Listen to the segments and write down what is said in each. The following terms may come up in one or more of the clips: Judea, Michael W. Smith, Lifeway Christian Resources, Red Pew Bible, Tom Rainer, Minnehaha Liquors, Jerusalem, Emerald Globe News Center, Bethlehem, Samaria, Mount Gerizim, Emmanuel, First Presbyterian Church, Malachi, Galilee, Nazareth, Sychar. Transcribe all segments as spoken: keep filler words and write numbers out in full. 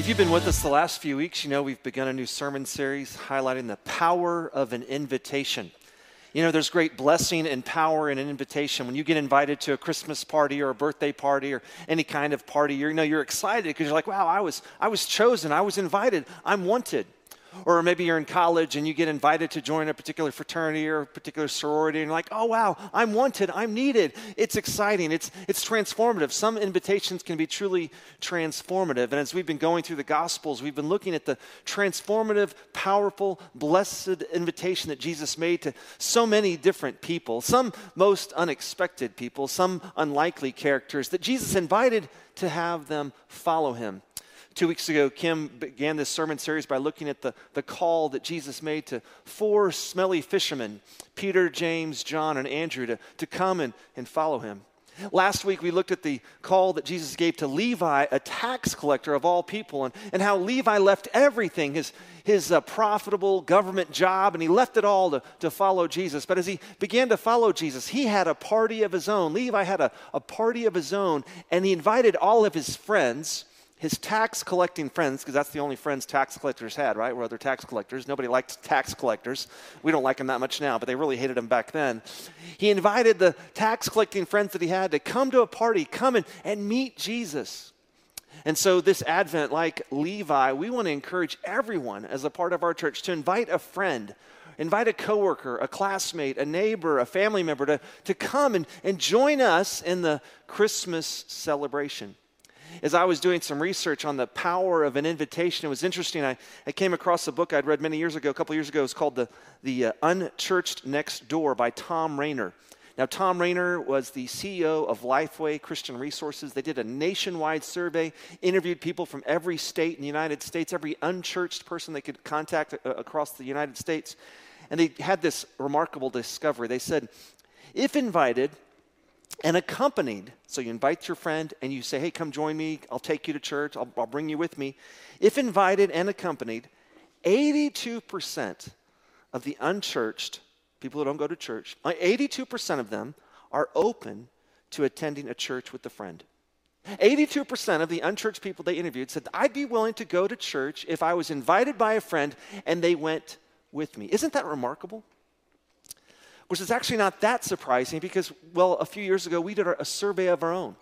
If you've been with us the last few weeks, you know we've begun a new sermon series highlighting the power of an invitation. You know, there's great blessing and power in an invitation. When you get invited to a Christmas party or a birthday party or any kind of party, you know, you're excited because you're like, wow, I was, I was chosen, I was invited, I'm wanted. Or maybe you're in college and you get invited to join a particular fraternity or a particular sorority, and you're like, oh, wow, I'm wanted, I'm needed. It's exciting. It's, it's transformative. Some invitations can be truly transformative. And as we've been going through the Gospels, we've been looking at the transformative, powerful, blessed invitation that Jesus made to so many different people, some most unexpected people, some unlikely characters that Jesus invited to have them follow him. Two weeks ago, Kim began this sermon series by looking at the, the call that Jesus made to four smelly fishermen, Peter, James, John, and Andrew, to, to come and, and follow him. Last week, we looked at the call that Jesus gave to Levi, a tax collector of all people, and, and how Levi left everything, his, his uh, profitable government job, and he left it all to, to follow Jesus. But as he began to follow Jesus, he had a party of his own. Levi had a, a party of his own, and he invited all of his friends, his tax-collecting friends, because that's the only friends tax collectors had, right, were other tax collectors. Nobody liked tax collectors. We don't like them that much now, but they really hated them back then. He invited the tax-collecting friends that he had to come to a party, come and, and meet Jesus. And so this Advent, like Levi, we want to encourage everyone as a part of our church to invite a friend, invite a coworker, a classmate, a neighbor, a family member to, to come and, and join us in the Christmas celebration. As I was doing some research on the power of an invitation, it was interesting. I, I came across a book I'd read many years ago, a couple years ago. It was called The, the uh, Unchurched Next Door by Tom Rainer. Now, Tom Rainer was the C E O of Lifeway Christian Resources. They did a nationwide survey, interviewed people from every state in the United States, every unchurched person they could contact uh, across the United States. And they had this remarkable discovery. They said, if invited and accompanied, so you invite your friend and you say, hey, come join me, I'll take you to church, I'll, I'll bring you with me. If invited and accompanied, eighty-two percent of the unchurched, people who don't go to church, eighty-two percent of them are open to attending a church with a friend. eighty-two percent of the unchurched people they interviewed said, I'd be willing to go to church if I was invited by a friend and they went with me. Isn't that remarkable? Which is actually not that surprising because, well, a few years ago, we did a survey of our own.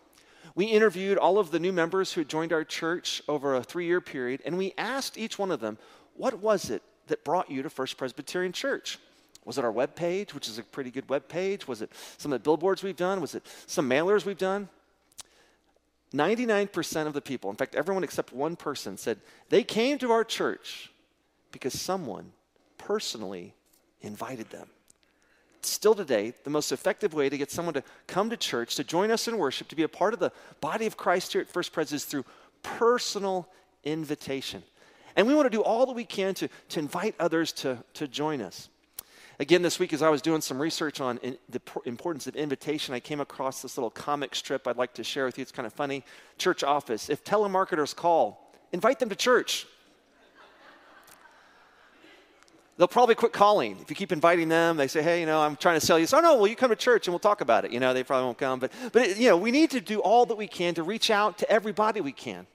We interviewed all of the new members who joined our church over a three-year period, and we asked each one of them, what was it that brought you to First Presbyterian Church? Was it our webpage, which is a pretty good webpage? Was it some of the billboards we've done? Was it some mailers we've done? ninety-nine percent of the people, in fact, everyone except one person, said they came to our church because someone personally invited them. Still today, the most effective way to get someone to come to church, to join us in worship, to be a part of the body of Christ here at First Pres is through personal invitation. And we want to do all that we can to, to invite others to, to join us. Again, this week as I was doing some research on in, the importance of invitation, I came across this little comic strip I'd like to share with you. It's kind of funny. Church office. If telemarketers call, invite them to church. They'll probably quit calling. If you keep inviting them, they say, hey, you know, I'm trying to sell you. So, oh, no, well, you come to church and we'll talk about it. You know, they probably won't come. But, but you know, we need to do all that we can to reach out to everybody we can.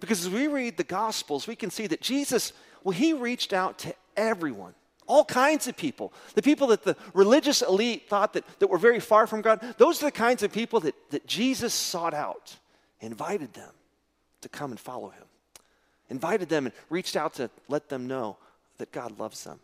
Because as we read the Gospels, we can see that Jesus, well, he reached out to everyone, all kinds of people. The people that the religious elite thought that, that were very far from God, those are the kinds of people that, that Jesus sought out, invited them to come and follow him, invited them and reached out to let them know that God loves them.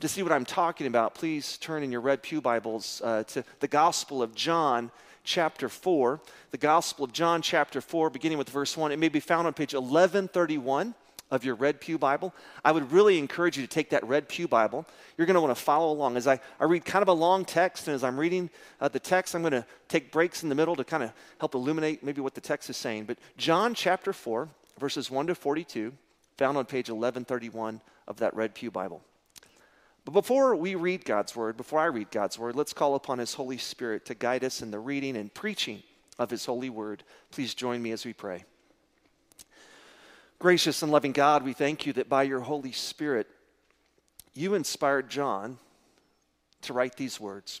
To see what I'm talking about, please turn in your Red Pew Bibles uh, to the Gospel of John, chapter four. The Gospel of John, chapter four, beginning with verse one. It may be found on page eleven thirty-one of your Red Pew Bible. I would really encourage you to take that Red Pew Bible. You're going to want to follow along. As I, I read kind of a long text, and as I'm reading uh, the text, I'm going to take breaks in the middle to kind of help illuminate maybe what the text is saying. But John, chapter four, verses one to forty-two, found on page eleven thirty-one of that Red Pew Bible. But before we read God's Word, before I read God's Word, let's call upon His Holy Spirit to guide us in the reading and preaching of His Holy Word. Please join me as we pray. Gracious and loving God, we thank you that by your Holy Spirit, you inspired John to write these words,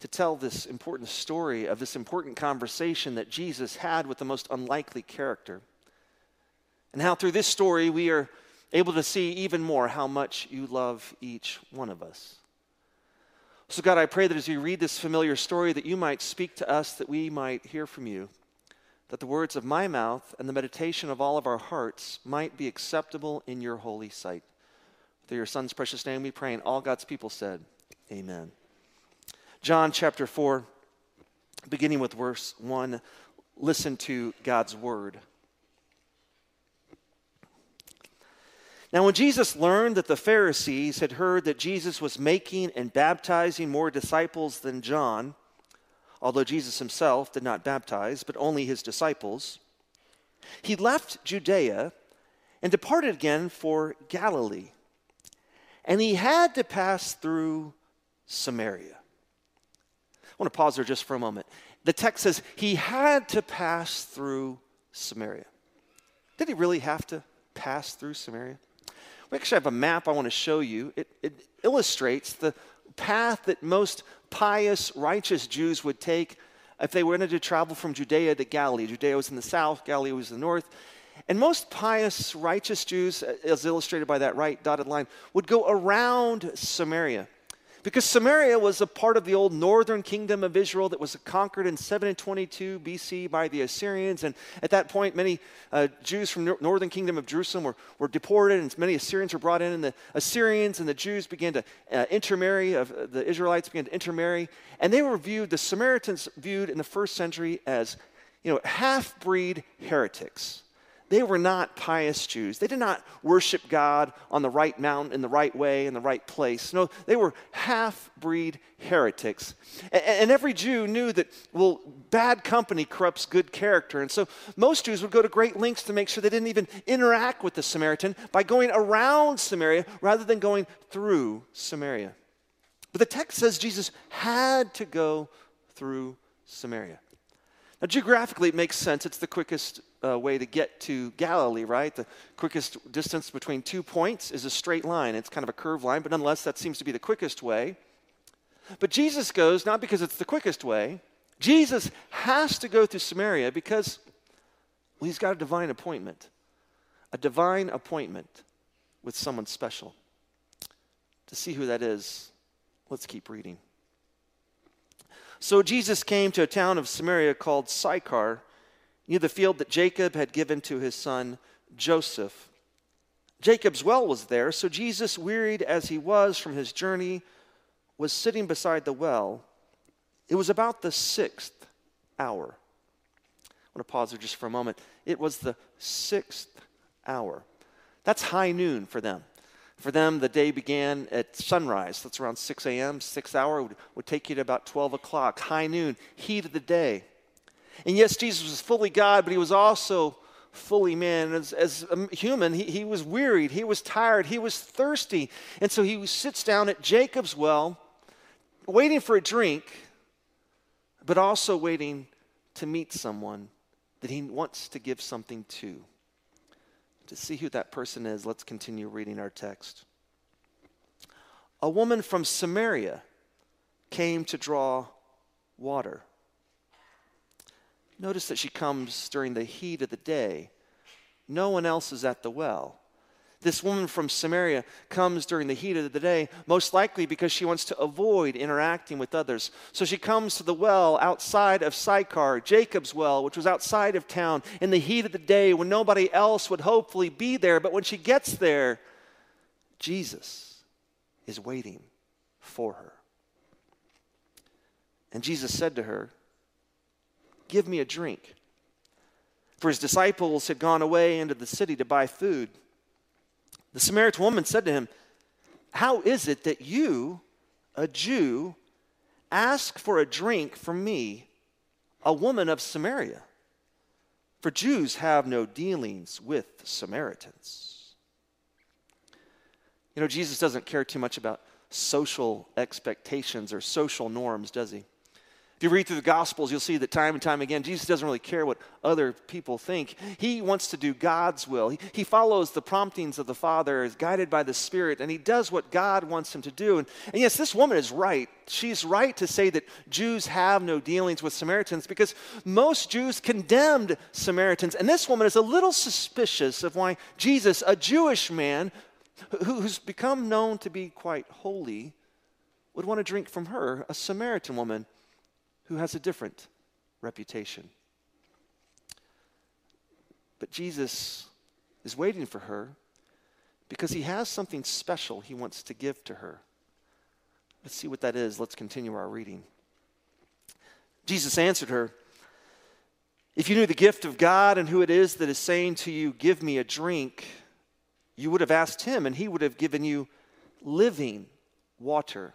to tell this important story of this important conversation that Jesus had with the most unlikely character. and how through this story we are able to see even more how much you love each one of us. So God, I pray that as we read this familiar story, that you might speak to us, that we might hear from you, that the words of my mouth and the meditation of all of our hearts might be acceptable in your holy sight. Through your Son's precious name we pray, and all God's people said, amen. John chapter four, beginning with verse one, listen to God's word. Now when Jesus learned that the Pharisees had heard that Jesus was making and baptizing more disciples than John, although Jesus himself did not baptize, but only his disciples, he left Judea and departed again for Galilee. And he had to pass through Samaria. I want to pause there just for a moment. The text says he had to pass through Samaria. Did he really have to pass through Samaria? We actually have a map I want to show you. It, it illustrates the path that most pious, righteous Jews would take if they wanted to travel from Judea to Galilee. Judea was in the south, Galilee was in the north. And most pious, righteous Jews, as illustrated by that right dotted line, would go around Samaria. Because Samaria was a part of the old northern kingdom of Israel that was conquered in seven twenty-two B C by the Assyrians. And at that point, many uh, Jews from the northern kingdom of Jerusalem were, were deported, and many Assyrians were brought in. And the Assyrians and the Jews began to uh, intermarry, uh, the Israelites began to intermarry. And they were viewed, the Samaritans viewed in the first century as, you know, half-breed heretics. They were not pious Jews. They did not worship God on the right mountain, in the right way, in the right place. No, they were half-breed heretics. And, and every Jew knew that, well, bad company corrupts good character. And so most Jews would go to great lengths to make sure they didn't even interact with the Samaritan by going around Samaria rather than going through Samaria. But the text says Jesus had to go through Samaria. Now, geographically, it makes sense. It's the quickest Uh, way to get to Galilee, right? The quickest distance between two points is a straight line. It's kind of a curved line, but nonetheless, that seems to be the quickest way. But Jesus goes, not because it's the quickest way, Jesus has to go through Samaria because, well, he's got a divine appointment, a divine appointment with someone special. To see who that is, let's keep reading. So Jesus came to a town of Samaria called Sychar, near the field that Jacob had given to his son Joseph. Jacob's well was there, so Jesus, wearied as he was from his journey, was sitting beside the well. It was about the sixth hour. I want to pause there just for a moment. It was the sixth hour. That's high noon for them. For them, the day began at sunrise. That's around six a.m. Sixth hour would, would take you to about twelve o'clock. High noon, heat of the day. And yes, Jesus was fully God, but he was also fully man. As, as a human, he, he was wearied, he was tired, he was thirsty. And so he sits down at Jacob's well, waiting for a drink, but also waiting to meet someone that he wants to give something to. To see who that person is, let's continue reading our text. A woman from Samaria came to draw water. Notice that she comes during the heat of the day. No one else is at the well. This woman from Samaria comes during the heat of the day, most likely because she wants to avoid interacting with others. So she comes to the well outside of Sychar, Jacob's well, which was outside of town, in the heat of the day when nobody else would hopefully be there. But when she gets there, Jesus is waiting for her. And Jesus said to her, "Give me a drink." For his disciples had gone away into the city to buy food. The Samaritan woman said to him, "How is it that you, a Jew, ask for a drink from me, a woman of Samaria? For Jews have no dealings with Samaritans." You know, Jesus doesn't care too much about social expectations or social norms, does he? If you read through the Gospels, you'll see that time and time again, Jesus doesn't really care what other people think. He wants to do God's will. He, he follows the promptings of the Father, is guided by the Spirit, and he does what God wants him to do. And, and yes, this woman is right. She's right to say that Jews have no dealings with Samaritans because most Jews condemned Samaritans. And this woman is a little suspicious of why Jesus, a Jewish man who, who's become known to be quite holy, would want to drink from her, a Samaritan woman who has a different reputation. But Jesus is waiting for her because he has something special he wants to give to her. Let's see what that is. Let's continue our reading. Jesus answered her, "If you knew the gift of God and who it is that is saying to you, 'Give me a drink,' you would have asked him, and he would have given you living water."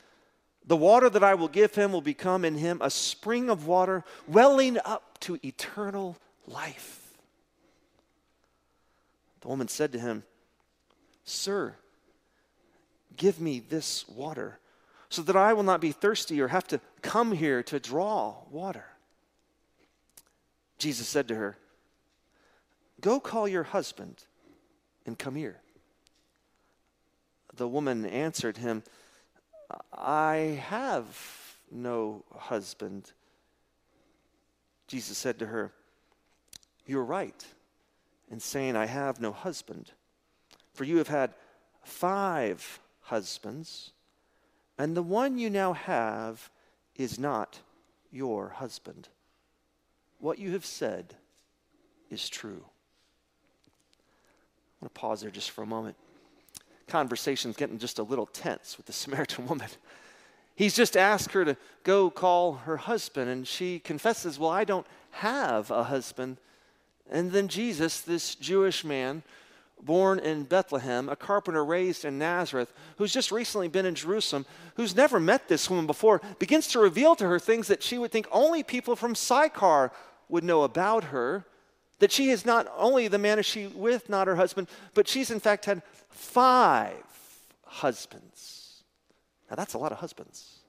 The water that I will give him will become in him a spring of water welling up to eternal life." The woman said to him, "Sir, give me this water so that I will not be thirsty or have to come here to draw water." Jesus said to her, "Go call your husband and come here." The woman answered him, "I have no husband." Jesus said to her, "You're right in saying, 'I have no husband,' for you have had five husbands, and the one you now have is not your husband. What you have said is true." I'm going to pause there just for a moment. Conversation's getting just a little tense with the Samaritan woman. He's just asked her to go call her husband, and she confesses, "Well, I don't have a husband." And then Jesus, this Jewish man born in Bethlehem, a carpenter raised in Nazareth, who's just recently been in Jerusalem, who's never met this woman before, begins to reveal to her things that she would think only people from Sychar would know about her. That she is not only the man is she with, not her husband, but she's in fact had five husbands. Now that's a lot of husbands.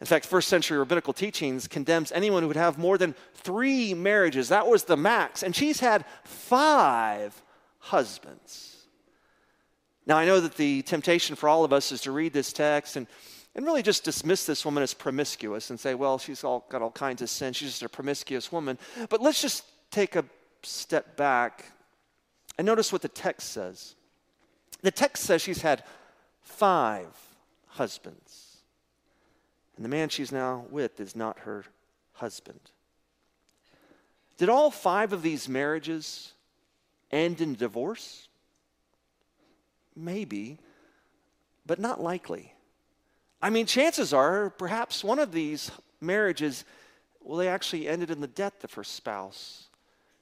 In fact, first century rabbinical teachings condemns anyone who would have more than three marriages. That was the max. And she's had five husbands. Now I know that the temptation for all of us is to read this text and And really just dismiss this woman as promiscuous and say, well, she's all got all kinds of sin. She's just a promiscuous woman. But let's just take a step back and notice what the text says. The text says she's had five husbands, and the man she's now with is not her husband. Did all five of these marriages end in divorce? Maybe, but not likely. I mean, chances are perhaps one of these marriages, well, they actually ended in the death of her spouse.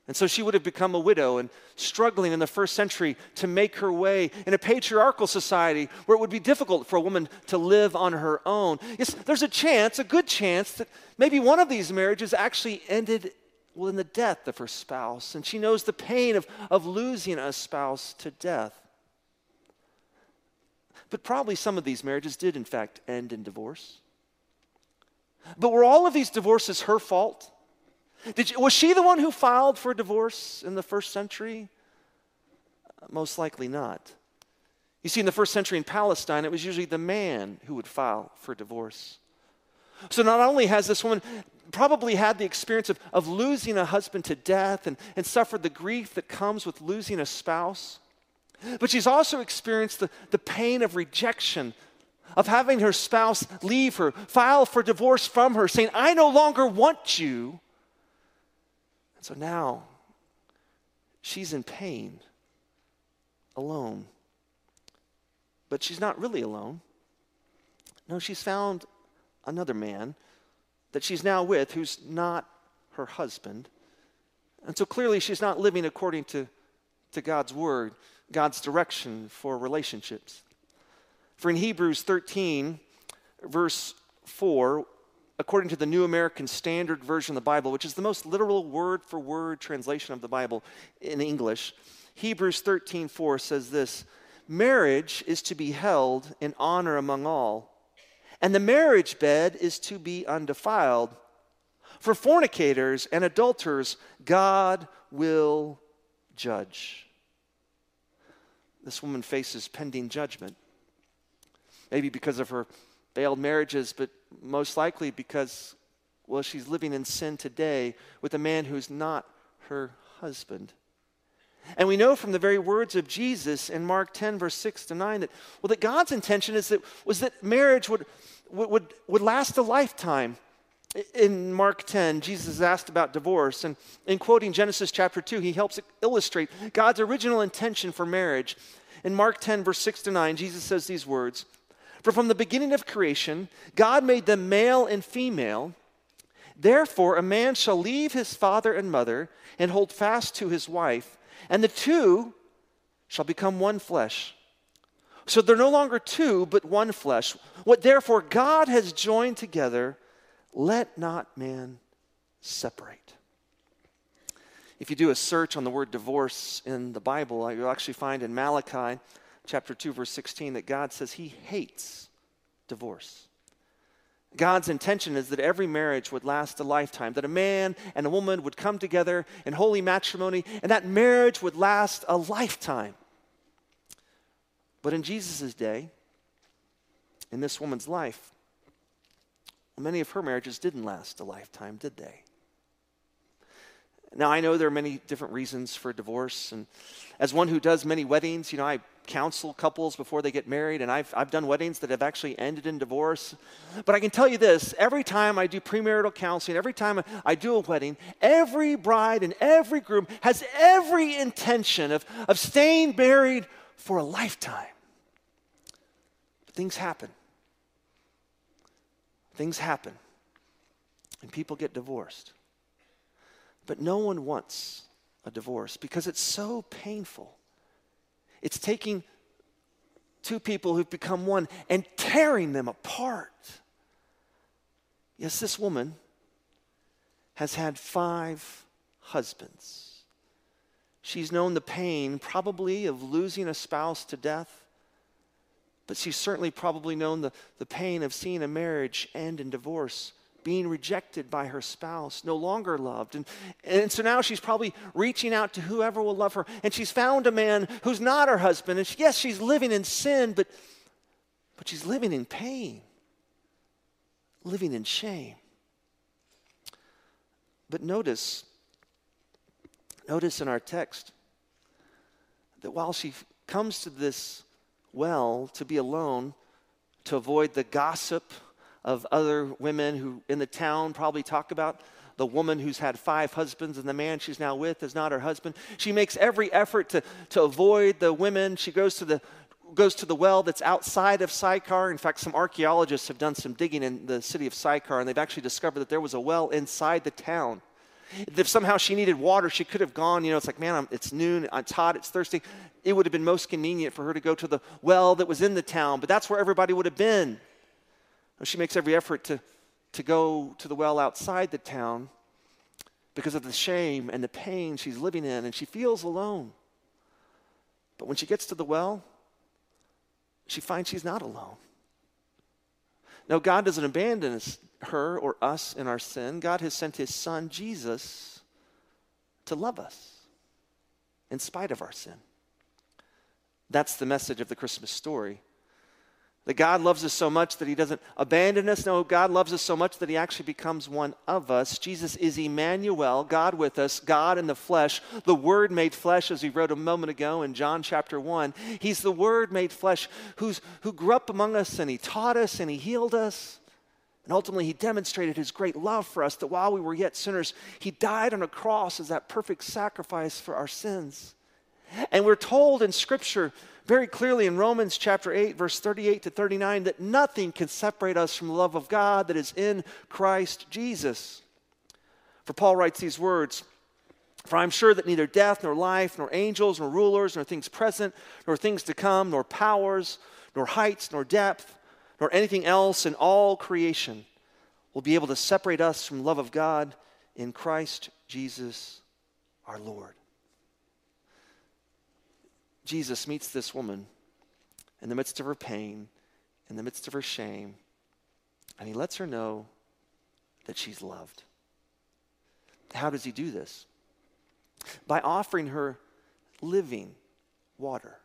And so she would have become a widow and struggling in the first century to make her way in a patriarchal society where it would be difficult for a woman to live on her own. Yes, there's a chance, a good chance, that maybe one of these marriages actually ended, well, in the death of her spouse. And she knows the pain of, of losing a spouse to death. But probably some of these marriages did, in fact, end in divorce. But were all of these divorces her fault? Did she, was she the one who filed for divorce in the first century? Most likely not. You see, in the first century in Palestine, it was usually the man who would file for divorce. So not only has this woman probably had the experience of, of losing a husband to death and, and suffered the grief that comes with losing a spouse, but she's also experienced the, the pain of rejection, of having her spouse leave her, file for divorce from her, saying, "I no longer want you." So now she's in pain, alone. But she's not really alone. No, she's found another man that she's now with who's not her husband. And so clearly she's not living according to, to God's word, God's direction for relationships. For in Hebrews thirteen, verse four, according to the New American Standard Version of the Bible, which is the most literal word-for-word translation of the Bible in English, Hebrews thirteen four says this: marriage is to be held in honor among all, and the marriage bed is to be undefiled. For fornicators and adulterers, God will judge. This woman faces pending judgment, maybe because of her failed marriages, but most likely because, well, she's living in sin today with a man who's not her husband. And we know from the very words of Jesus in Mark ten, verse six to nine, that, well, that God's intention is that, was that marriage would, would, would last a lifetime. In Mark ten, Jesus is asked about divorce, and in quoting Genesis chapter two, he helps illustrate God's original intention for marriage. In Mark ten, verse six to nine, Jesus says these words: for from the beginning of creation, God made them male and female. Therefore, a man shall leave his father and mother and hold fast to his wife, and the two shall become one flesh. So they're no longer two, but one flesh. What therefore God has joined together, let not man separate. If you do a search on the word divorce in the Bible, you'll actually find in Malachi chapter two, verse sixteen, that God says he hates divorce. God's intention is that every marriage would last a lifetime, that a man and a woman would come together in holy matrimony, and that marriage would last a lifetime. But in Jesus' day, in this woman's life, many of her marriages didn't last a lifetime, did they? Now, I know there are many different reasons for divorce, and as one who does many weddings, you know, I counsel couples before they get married, and I've, I've done weddings that have actually ended in divorce. But I can tell you this, every time I do premarital counseling, every time I do a wedding, every bride and every groom has every intention of, of staying married for a lifetime. But things happen. Things happen, and people get divorced. But no one wants a divorce because it's so painful. It's taking two people who've become one and tearing them apart. Yes, this woman has had five husbands. She's known the pain probably of losing a spouse to death, but she's certainly probably known the, the pain of seeing a marriage end in divorce, being rejected by her spouse, no longer loved. And, and so now she's probably reaching out to whoever will love her, and she's found a man who's not her husband. And she, yes, she's living in sin, but, but she's living in pain, living in shame. But notice, notice in our text that while she comes to this well to be alone, to avoid the gossip of other women who in the town probably talk about the woman who's had five husbands and the man she's now with is not her husband. She makes every effort to, to avoid the women. She goes to the goes to the well that's outside of Sychar. In fact, some archaeologists have done some digging in the city of Sychar, and they've actually discovered that there was a well inside the town. If somehow she needed water, she could have gone, you know, it's like, man, I'm, it's noon, it's hot, it's thirsty. It would have been most convenient for her to go to the well that was in the town, but that's where everybody would have been. She makes every effort to, to go to the well outside the town because of the shame and the pain she's living in, and she feels alone. But when she gets to the well, she finds she's not alone. Now, God doesn't abandon us. her or us in our sin. God has sent his son, Jesus, to love us in spite of our sin. That's the message of the Christmas story. That God loves us so much that he doesn't abandon us. No, God loves us so much that he actually becomes one of us. Jesus is Emmanuel, God with us, God in the flesh, the Word made flesh, as we wrote a moment ago in John chapter one. He's the Word made flesh who's, who grew up among us, and he taught us, and he healed us. And ultimately, he demonstrated his great love for us, that while we were yet sinners, he died on a cross as that perfect sacrifice for our sins. And we're told in Scripture very clearly in Romans chapter eight, verse thirty-eight to thirty-nine, that nothing can separate us from the love of God that is in Christ Jesus. For Paul writes these words, "For I'm sure that neither death, nor life, nor angels, nor rulers, nor things present, nor things to come, nor powers, nor heights, nor depth, nor anything else in all creation will be able to separate us from the love of God in Christ Jesus our Lord." Jesus meets this woman in the midst of her pain, in the midst of her shame, and he lets her know that she's loved. How does he do this? By offering her living water.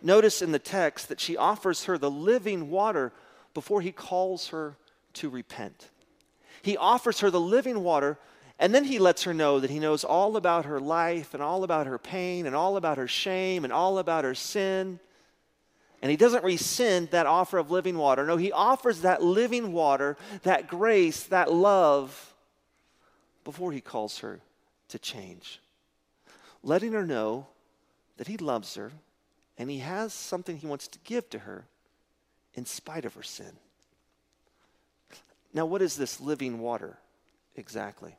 Notice in the text that she offers her the living water before he calls her to repent. He offers her the living water, and then he lets her know that he knows all about her life and all about her pain and all about her shame and all about her sin. And he doesn't rescind that offer of living water. No, he offers that living water, that grace, that love, before he calls her to change, letting her know that he loves her and he has something he wants to give to her in spite of her sin. Now, what is this living water exactly?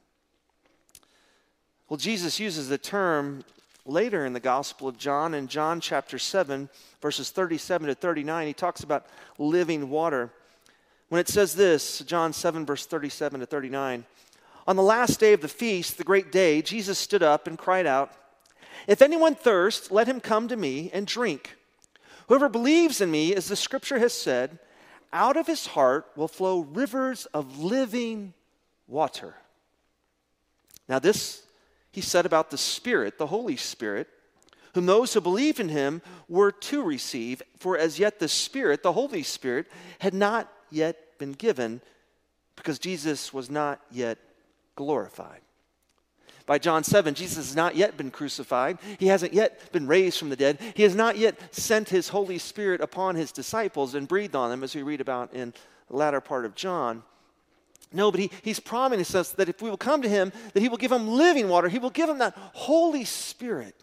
Well, Jesus uses the term later in the Gospel of John. In John chapter seven, verses thirty-seven to thirty-nine, he talks about living water. When it says this, John seven, verse thirty-seven to thirty-nine, "On the last day of the feast, the great day, Jesus stood up and cried out, 'If anyone thirsts, let him come to me and drink. Whoever believes in me, as the scripture has said, out of his heart will flow rivers of living water.' Now this he said about the Spirit, the Holy Spirit, whom those who believed in him were to receive, for as yet the Spirit, the Holy Spirit, had not yet been given, because Jesus was not yet glorified." By John seven, Jesus has not yet been crucified. He hasn't yet been raised from the dead. He has not yet sent his Holy Spirit upon his disciples and breathed on them, as we read about in the latter part of John. No, but he, he's promising us that if we will come to him, that he will give him living water. He will give him that Holy Spirit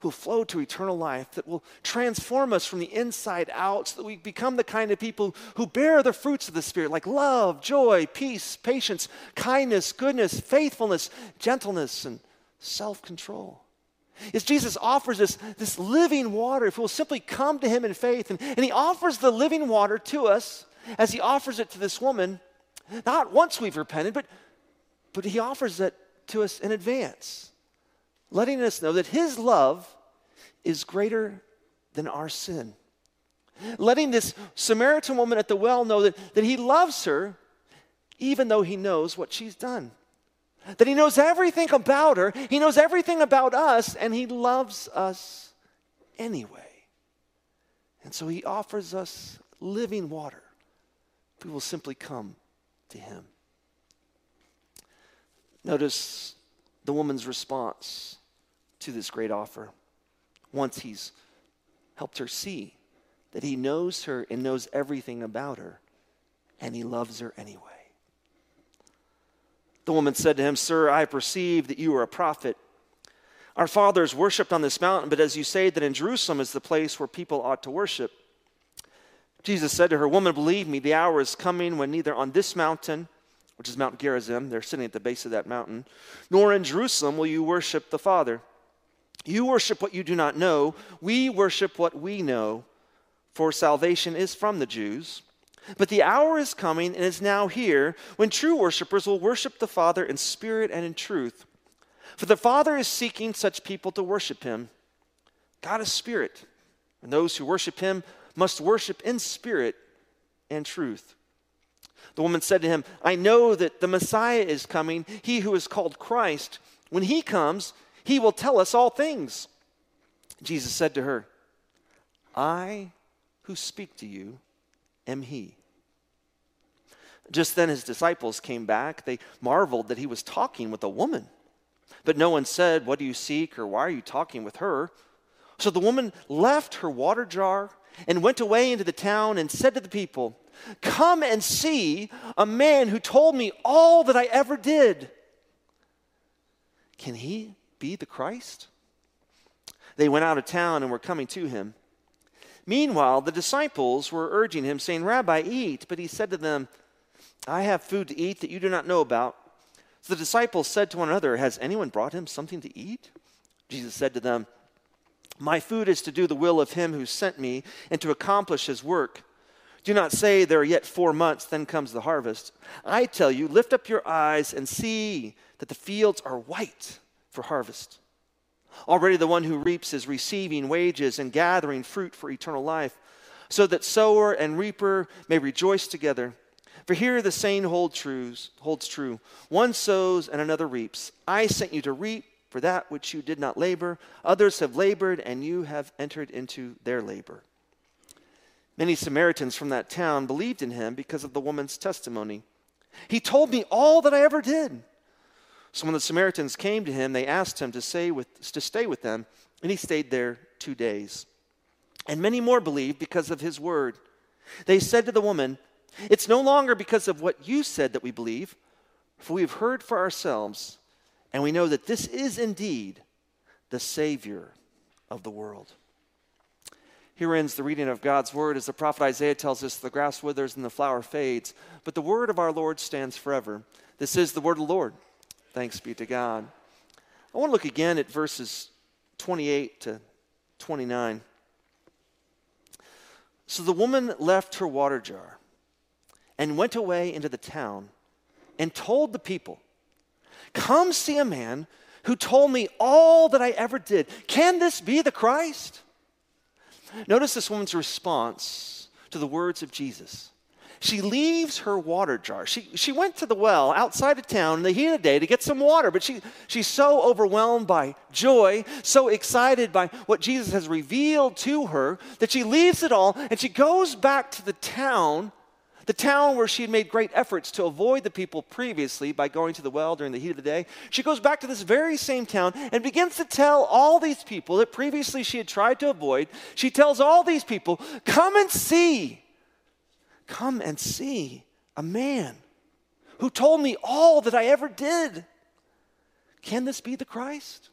who will flow to eternal life, that will transform us from the inside out so that we become the kind of people who bear the fruits of the Spirit, like love, joy, peace, patience, kindness, goodness, faithfulness, gentleness, and self-control. As Jesus offers us this living water, if we'll simply come to him in faith, and, and he offers the living water to us as he offers it to this woman, not once we've repented, but, but he offers it to us in advance, letting us know that his love is greater than our sin. Letting this Samaritan woman at the well know that, that he loves her even though he knows what she's done. That he knows everything about her, he knows everything about us, and he loves us anyway. And so he offers us living water. We will simply come to him. Notice the woman's response to this great offer. Once he's helped her see that he knows her and knows everything about her, and he loves her anyway. The woman said to him, "Sir, I perceive that you are a prophet. Our fathers worshipped on this mountain, but as you say that in Jerusalem is the place where people ought to worship." Jesus said to her, "Woman, believe me, the hour is coming when neither on this mountain," which is Mount Gerizim, they're sitting at the base of that mountain, "nor in Jerusalem will you worship the Father. You worship what you do not know. We worship what we know, for salvation is from the Jews. But the hour is coming and is now here when true worshipers will worship the Father in spirit and in truth. For the Father is seeking such people to worship him. God is spirit, and those who worship him must worship in spirit and truth." The woman said to him, "I know that the Messiah is coming, he who is called Christ. When he comes, he will tell us all things." Jesus said to her, "I who speak to you am he." Just then his disciples came back. They marveled that he was talking with a woman. But no one said, "What do you seek?" or "Why are you talking with her?" So the woman left her water jar and went away into the town and said to the people, "Come and see a man who told me all that I ever did. Can he be the Christ?" they went out of town and were coming to him. Meanwhile, the disciples were urging him, saying, Rabbi, eat. But he said to them, I have food to eat that you do not know about. So the disciples said to one another, has anyone brought him something to eat? Jesus said to them, my food is to do the will of him who sent me and to accomplish his work. Do not say there are yet four months, then comes the harvest. I tell you, lift up your eyes and see that the fields are white for harvest. Already the one who reaps is receiving wages and gathering fruit for eternal life, so that sower and reaper may rejoice together. For here the saying hold trues, holds true. One sows and another reaps. I sent you to reap for that which you did not labor. Others have labored, and you have entered into their labor. Many Samaritans from that town believed in him because of the woman's testimony. He told me all that I ever did. So when the Samaritans came to him, they asked him to stay with, to stay with them, and he stayed there two days. And many more believed because of his word. They said to the woman, it's no longer because of what you said that we believe, for we have heard for ourselves, and we know that this is indeed the Savior of the world. Here ends the reading of God's word. As the prophet Isaiah tells us, the grass withers and the flower fades, but the word of our Lord stands forever. This is the word of the Lord. Thanks be to God. I want to look again at verses twenty-eight to twenty-nine. So the woman left her water jar and went away into the town and told the people, come see a man who told me all that I ever did. Can this be the Christ? Notice this woman's response to the words of Jesus. She leaves her water jar. She, she went to the well outside of town in the heat of the day to get some water, but she, she's so overwhelmed by joy, so excited by what Jesus has revealed to her, that she leaves it all and she goes back to the town, the town where she had made great efforts to avoid the people previously by going to the well during the heat of the day. She goes back to this very same town and begins to tell all these people that previously she had tried to avoid. She tells all these people, come and see. Come and see a man who told me all that I ever did. Can this be the Christ?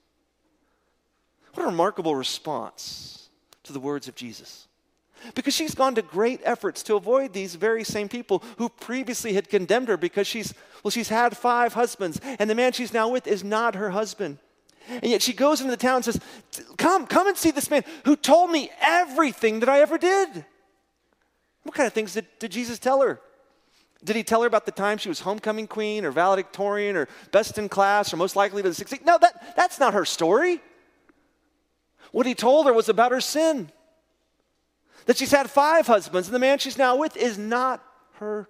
What a remarkable response to the words of Jesus. Because she's gone to great efforts to avoid these very same people who previously had condemned her because she's, well, she's had five husbands, and the man she's now with is not her husband. And yet she goes into the town and says, come, come and see this man who told me everything that I ever did. What kind of things did, did Jesus tell her? Did he tell her about the time she was homecoming queen or valedictorian or best in class or most likely to succeed? No, that, that's not her story. What he told her was about her sin, that she's had five husbands and the man she's now with is not her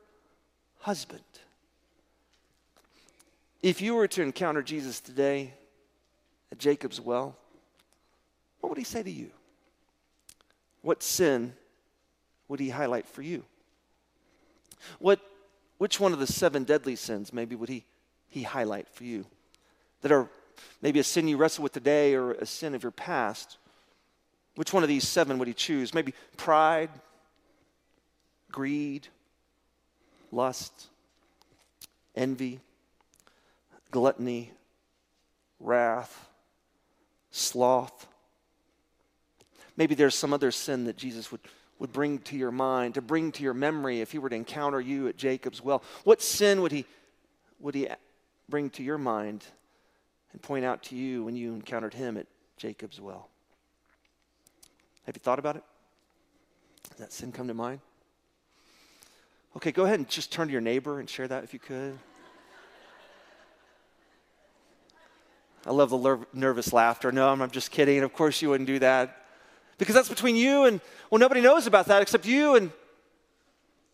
husband. If you were to encounter Jesus today at Jacob's well, what would he say to you? What sin would he highlight for you? What, which one of the seven deadly sins maybe would he, he highlight for you? That are maybe a sin you wrestle with today or a sin of your past. Which one of these seven would he choose? Maybe pride, greed, lust, envy, gluttony, wrath, sloth. Maybe there's some other sin that Jesus would would bring to your mind, to bring to your memory if he were to encounter you at Jacob's well. What sin would he, would he bring to your mind and point out to you when you encountered him at Jacob's well? Have you thought about it? Does that sin come to mind? Okay, go ahead and just turn to your neighbor and share that if you could. I love the ler- nervous laughter. No, I'm just kidding. Of course you wouldn't do that. Because that's between you and, well, nobody knows about that except you and,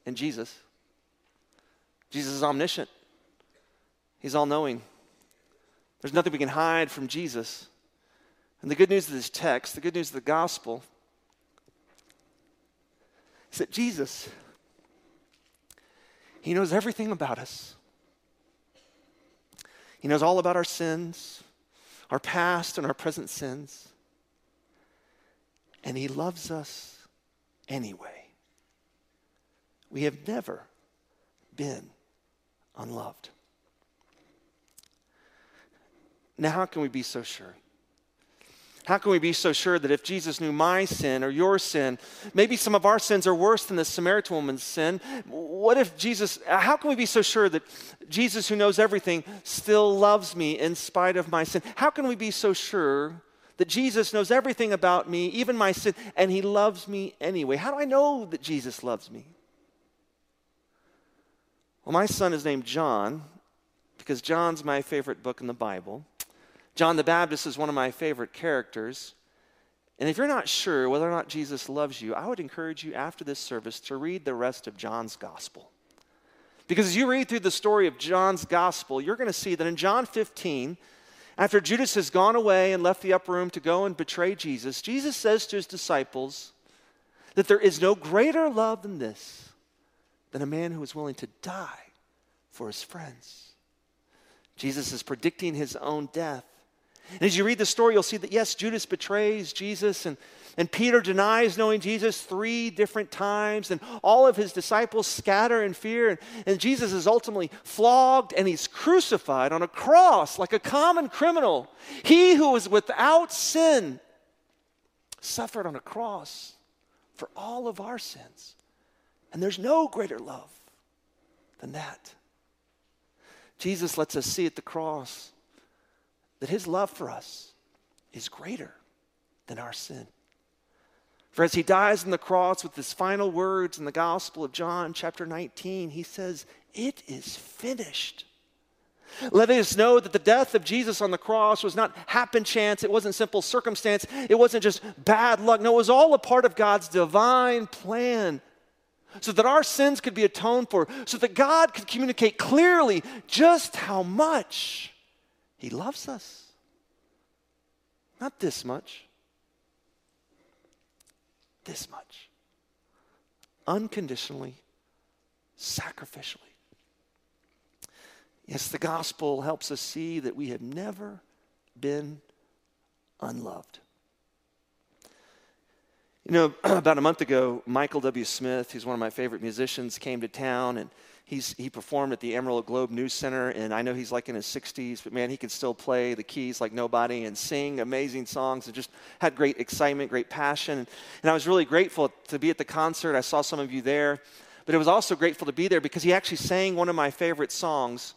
and Jesus. Jesus is omniscient. He's all-knowing. There's nothing we can hide from Jesus. And the good news of this text, the good news of the gospel, is that Jesus, he knows everything about us. He knows all about our sins, our past and our present sins. And he loves us anyway. We have never been unloved. Now, how can we be so sure? How can we be so sure that if Jesus knew my sin or your sin, maybe some of our sins are worse than the Samaritan woman's sin? What if Jesus, how can we be so sure that Jesus, who knows everything, still loves me in spite of my sin? How can we be so sure that Jesus knows everything about me, even my sin, and he loves me anyway? How do I know that Jesus loves me? Well, my son is named John because John's my favorite book in the Bible. John the Baptist is one of my favorite characters. And if you're not sure whether or not Jesus loves you, I would encourage you after this service to read the rest of John's gospel. Because as you read through the story of John's gospel, you're going to see that in John fifteen, after Judas has gone away and left the upper room to go and betray Jesus, Jesus says to his disciples that there is no greater love than this, than a man who is willing to die for his friends. Jesus is predicting his own death. And as you read the story, you'll see that, yes, Judas betrays Jesus, and, and Peter denies knowing Jesus three different times, and all of his disciples scatter in fear, and, and Jesus is ultimately flogged, and he's crucified on a cross like a common criminal. He who was without sin suffered on a cross for all of our sins, and there's no greater love than that. Jesus lets us see at the cross that his love for us is greater than our sin. For as he dies on the cross with his final words in the Gospel of John, chapter nineteen, he says, "It is finished." Letting us know that the death of Jesus on the cross was not happen chance. It wasn't simple circumstance. It wasn't just bad luck. No, it was all a part of God's divine plan, so that our sins could be atoned for, so that God could communicate clearly just how much he loves us. Not this much. This much. Unconditionally, sacrificially. Yes, the gospel helps us see that we have never been unloved. You know, about a month ago, Michael W. Smith, who's one of my favorite musicians, came to town, and he's, he performed at the Emerald Globe News Center, and I know he's like in his sixties, but man, he can still play the keys like nobody and sing amazing songs, and just had great excitement, great passion. And I was really grateful to be at the concert. I saw some of you there, but it was also grateful to be there because he actually sang one of my favorite songs.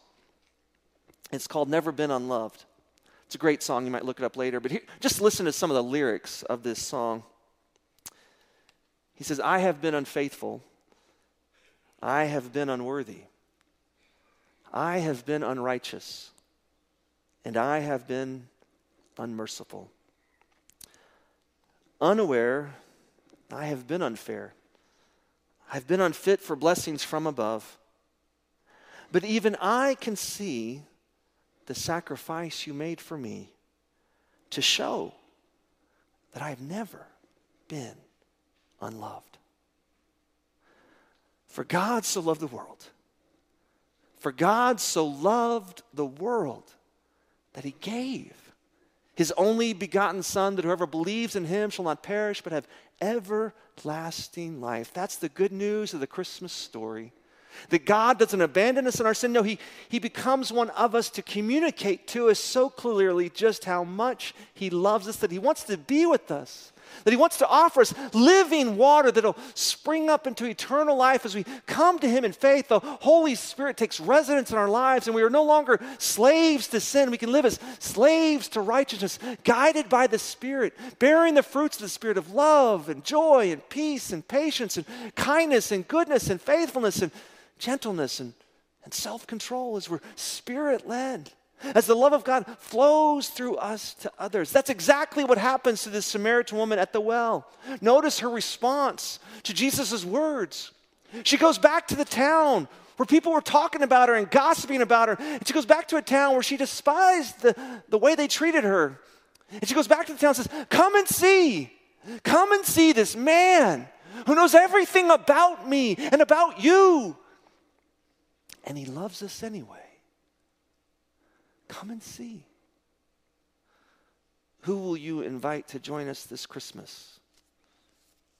It's called "Never Been Unloved." It's a great song. You might look it up later, but here, just listen to some of the lyrics of this song. He says, "I have been unfaithful. I have been unworthy. I have been unrighteous. And I have been unmerciful. Unaware, I have been unfair. I've been unfit for blessings from above. But even I can see the sacrifice you made for me to show that I have never been unloved. For God so loved the world. For God so loved the world that he gave his only begotten son, that whoever believes in him shall not perish but have everlasting life." That's the good news of the Christmas story. That God doesn't abandon us in our sin. No, he, he becomes one of us to communicate to us so clearly just how much he loves us, that he wants to be with us, that he wants to offer us living water that will spring up into eternal life as we come to him in faith. The Holy Spirit takes residence in our lives, and we are no longer slaves to sin. We can live as slaves to righteousness, guided by the Spirit, bearing the fruits of the Spirit of love and joy and peace and patience and kindness and goodness and faithfulness and gentleness and, and self-control, as we're Spirit-led, as the love of God flows through us to others. That's exactly what happens to this Samaritan woman at the well. Notice her response to Jesus' words. She goes back to the town where people were talking about her and gossiping about her. And she goes back to a town where she despised the, the way they treated her. And she goes back to the town and says, "Come and see. Come and see this man who knows everything about me and about you. And he loves us anyway. Come and see." Who will you invite to join us this Christmas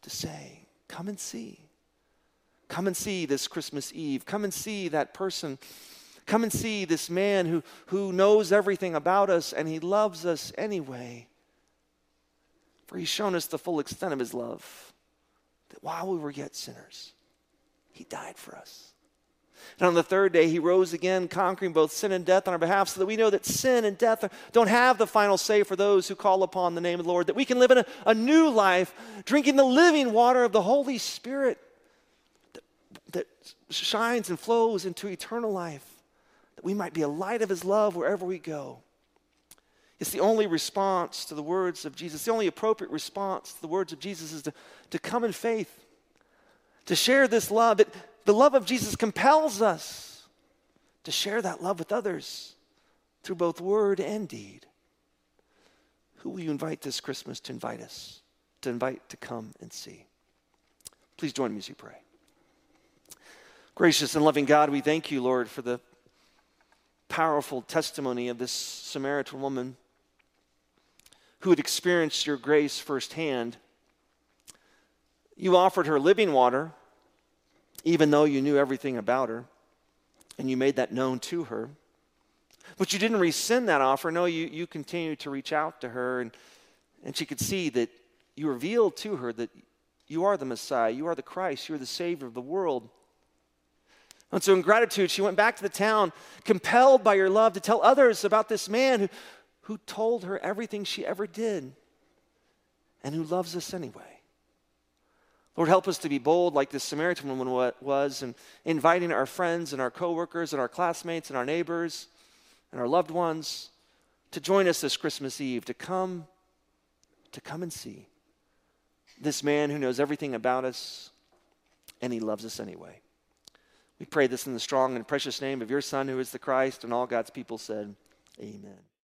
to say, "Come and see"? Come and see this Christmas Eve. Come and see that person. Come and see this man who, who knows everything about us, and he loves us anyway. For he's shown us the full extent of his love, that while we were yet sinners, he died for us. And on the third day, he rose again, conquering both sin and death on our behalf, so that we know that sin and death don't have the final say for those who call upon the name of the Lord, that we can live in a, a new life, drinking the living water of the Holy Spirit that, that shines and flows into eternal life, that we might be a light of his love wherever we go. It's the only response to the words of Jesus. The only appropriate response to the words of Jesus is to, to come in faith, to share this love. It, the love of Jesus compels us to share that love with others through both word and deed. Who will you invite this Christmas to invite us, to invite to come and see? Please join me as you pray. Gracious and loving God, we thank you, Lord, for the powerful testimony of this Samaritan woman who had experienced your grace firsthand. You offered her living water, even though you knew everything about her, and you made that known to her. But you didn't rescind that offer. No, you, you continued to reach out to her, and, and she could see that you revealed to her that you are the Messiah, you are the Christ, you are the Savior of the world. And so in gratitude, she went back to the town, compelled by your love to tell others about this man who, who told her everything she ever did and who loves us anyway. Lord, help us to be bold like this Samaritan woman was, and inviting our friends and our coworkers and our classmates and our neighbors and our loved ones to join us this Christmas Eve, to come, to come and see this man who knows everything about us and he loves us anyway. We pray this in the strong and precious name of your Son, who is the Christ, and all God's people said, amen.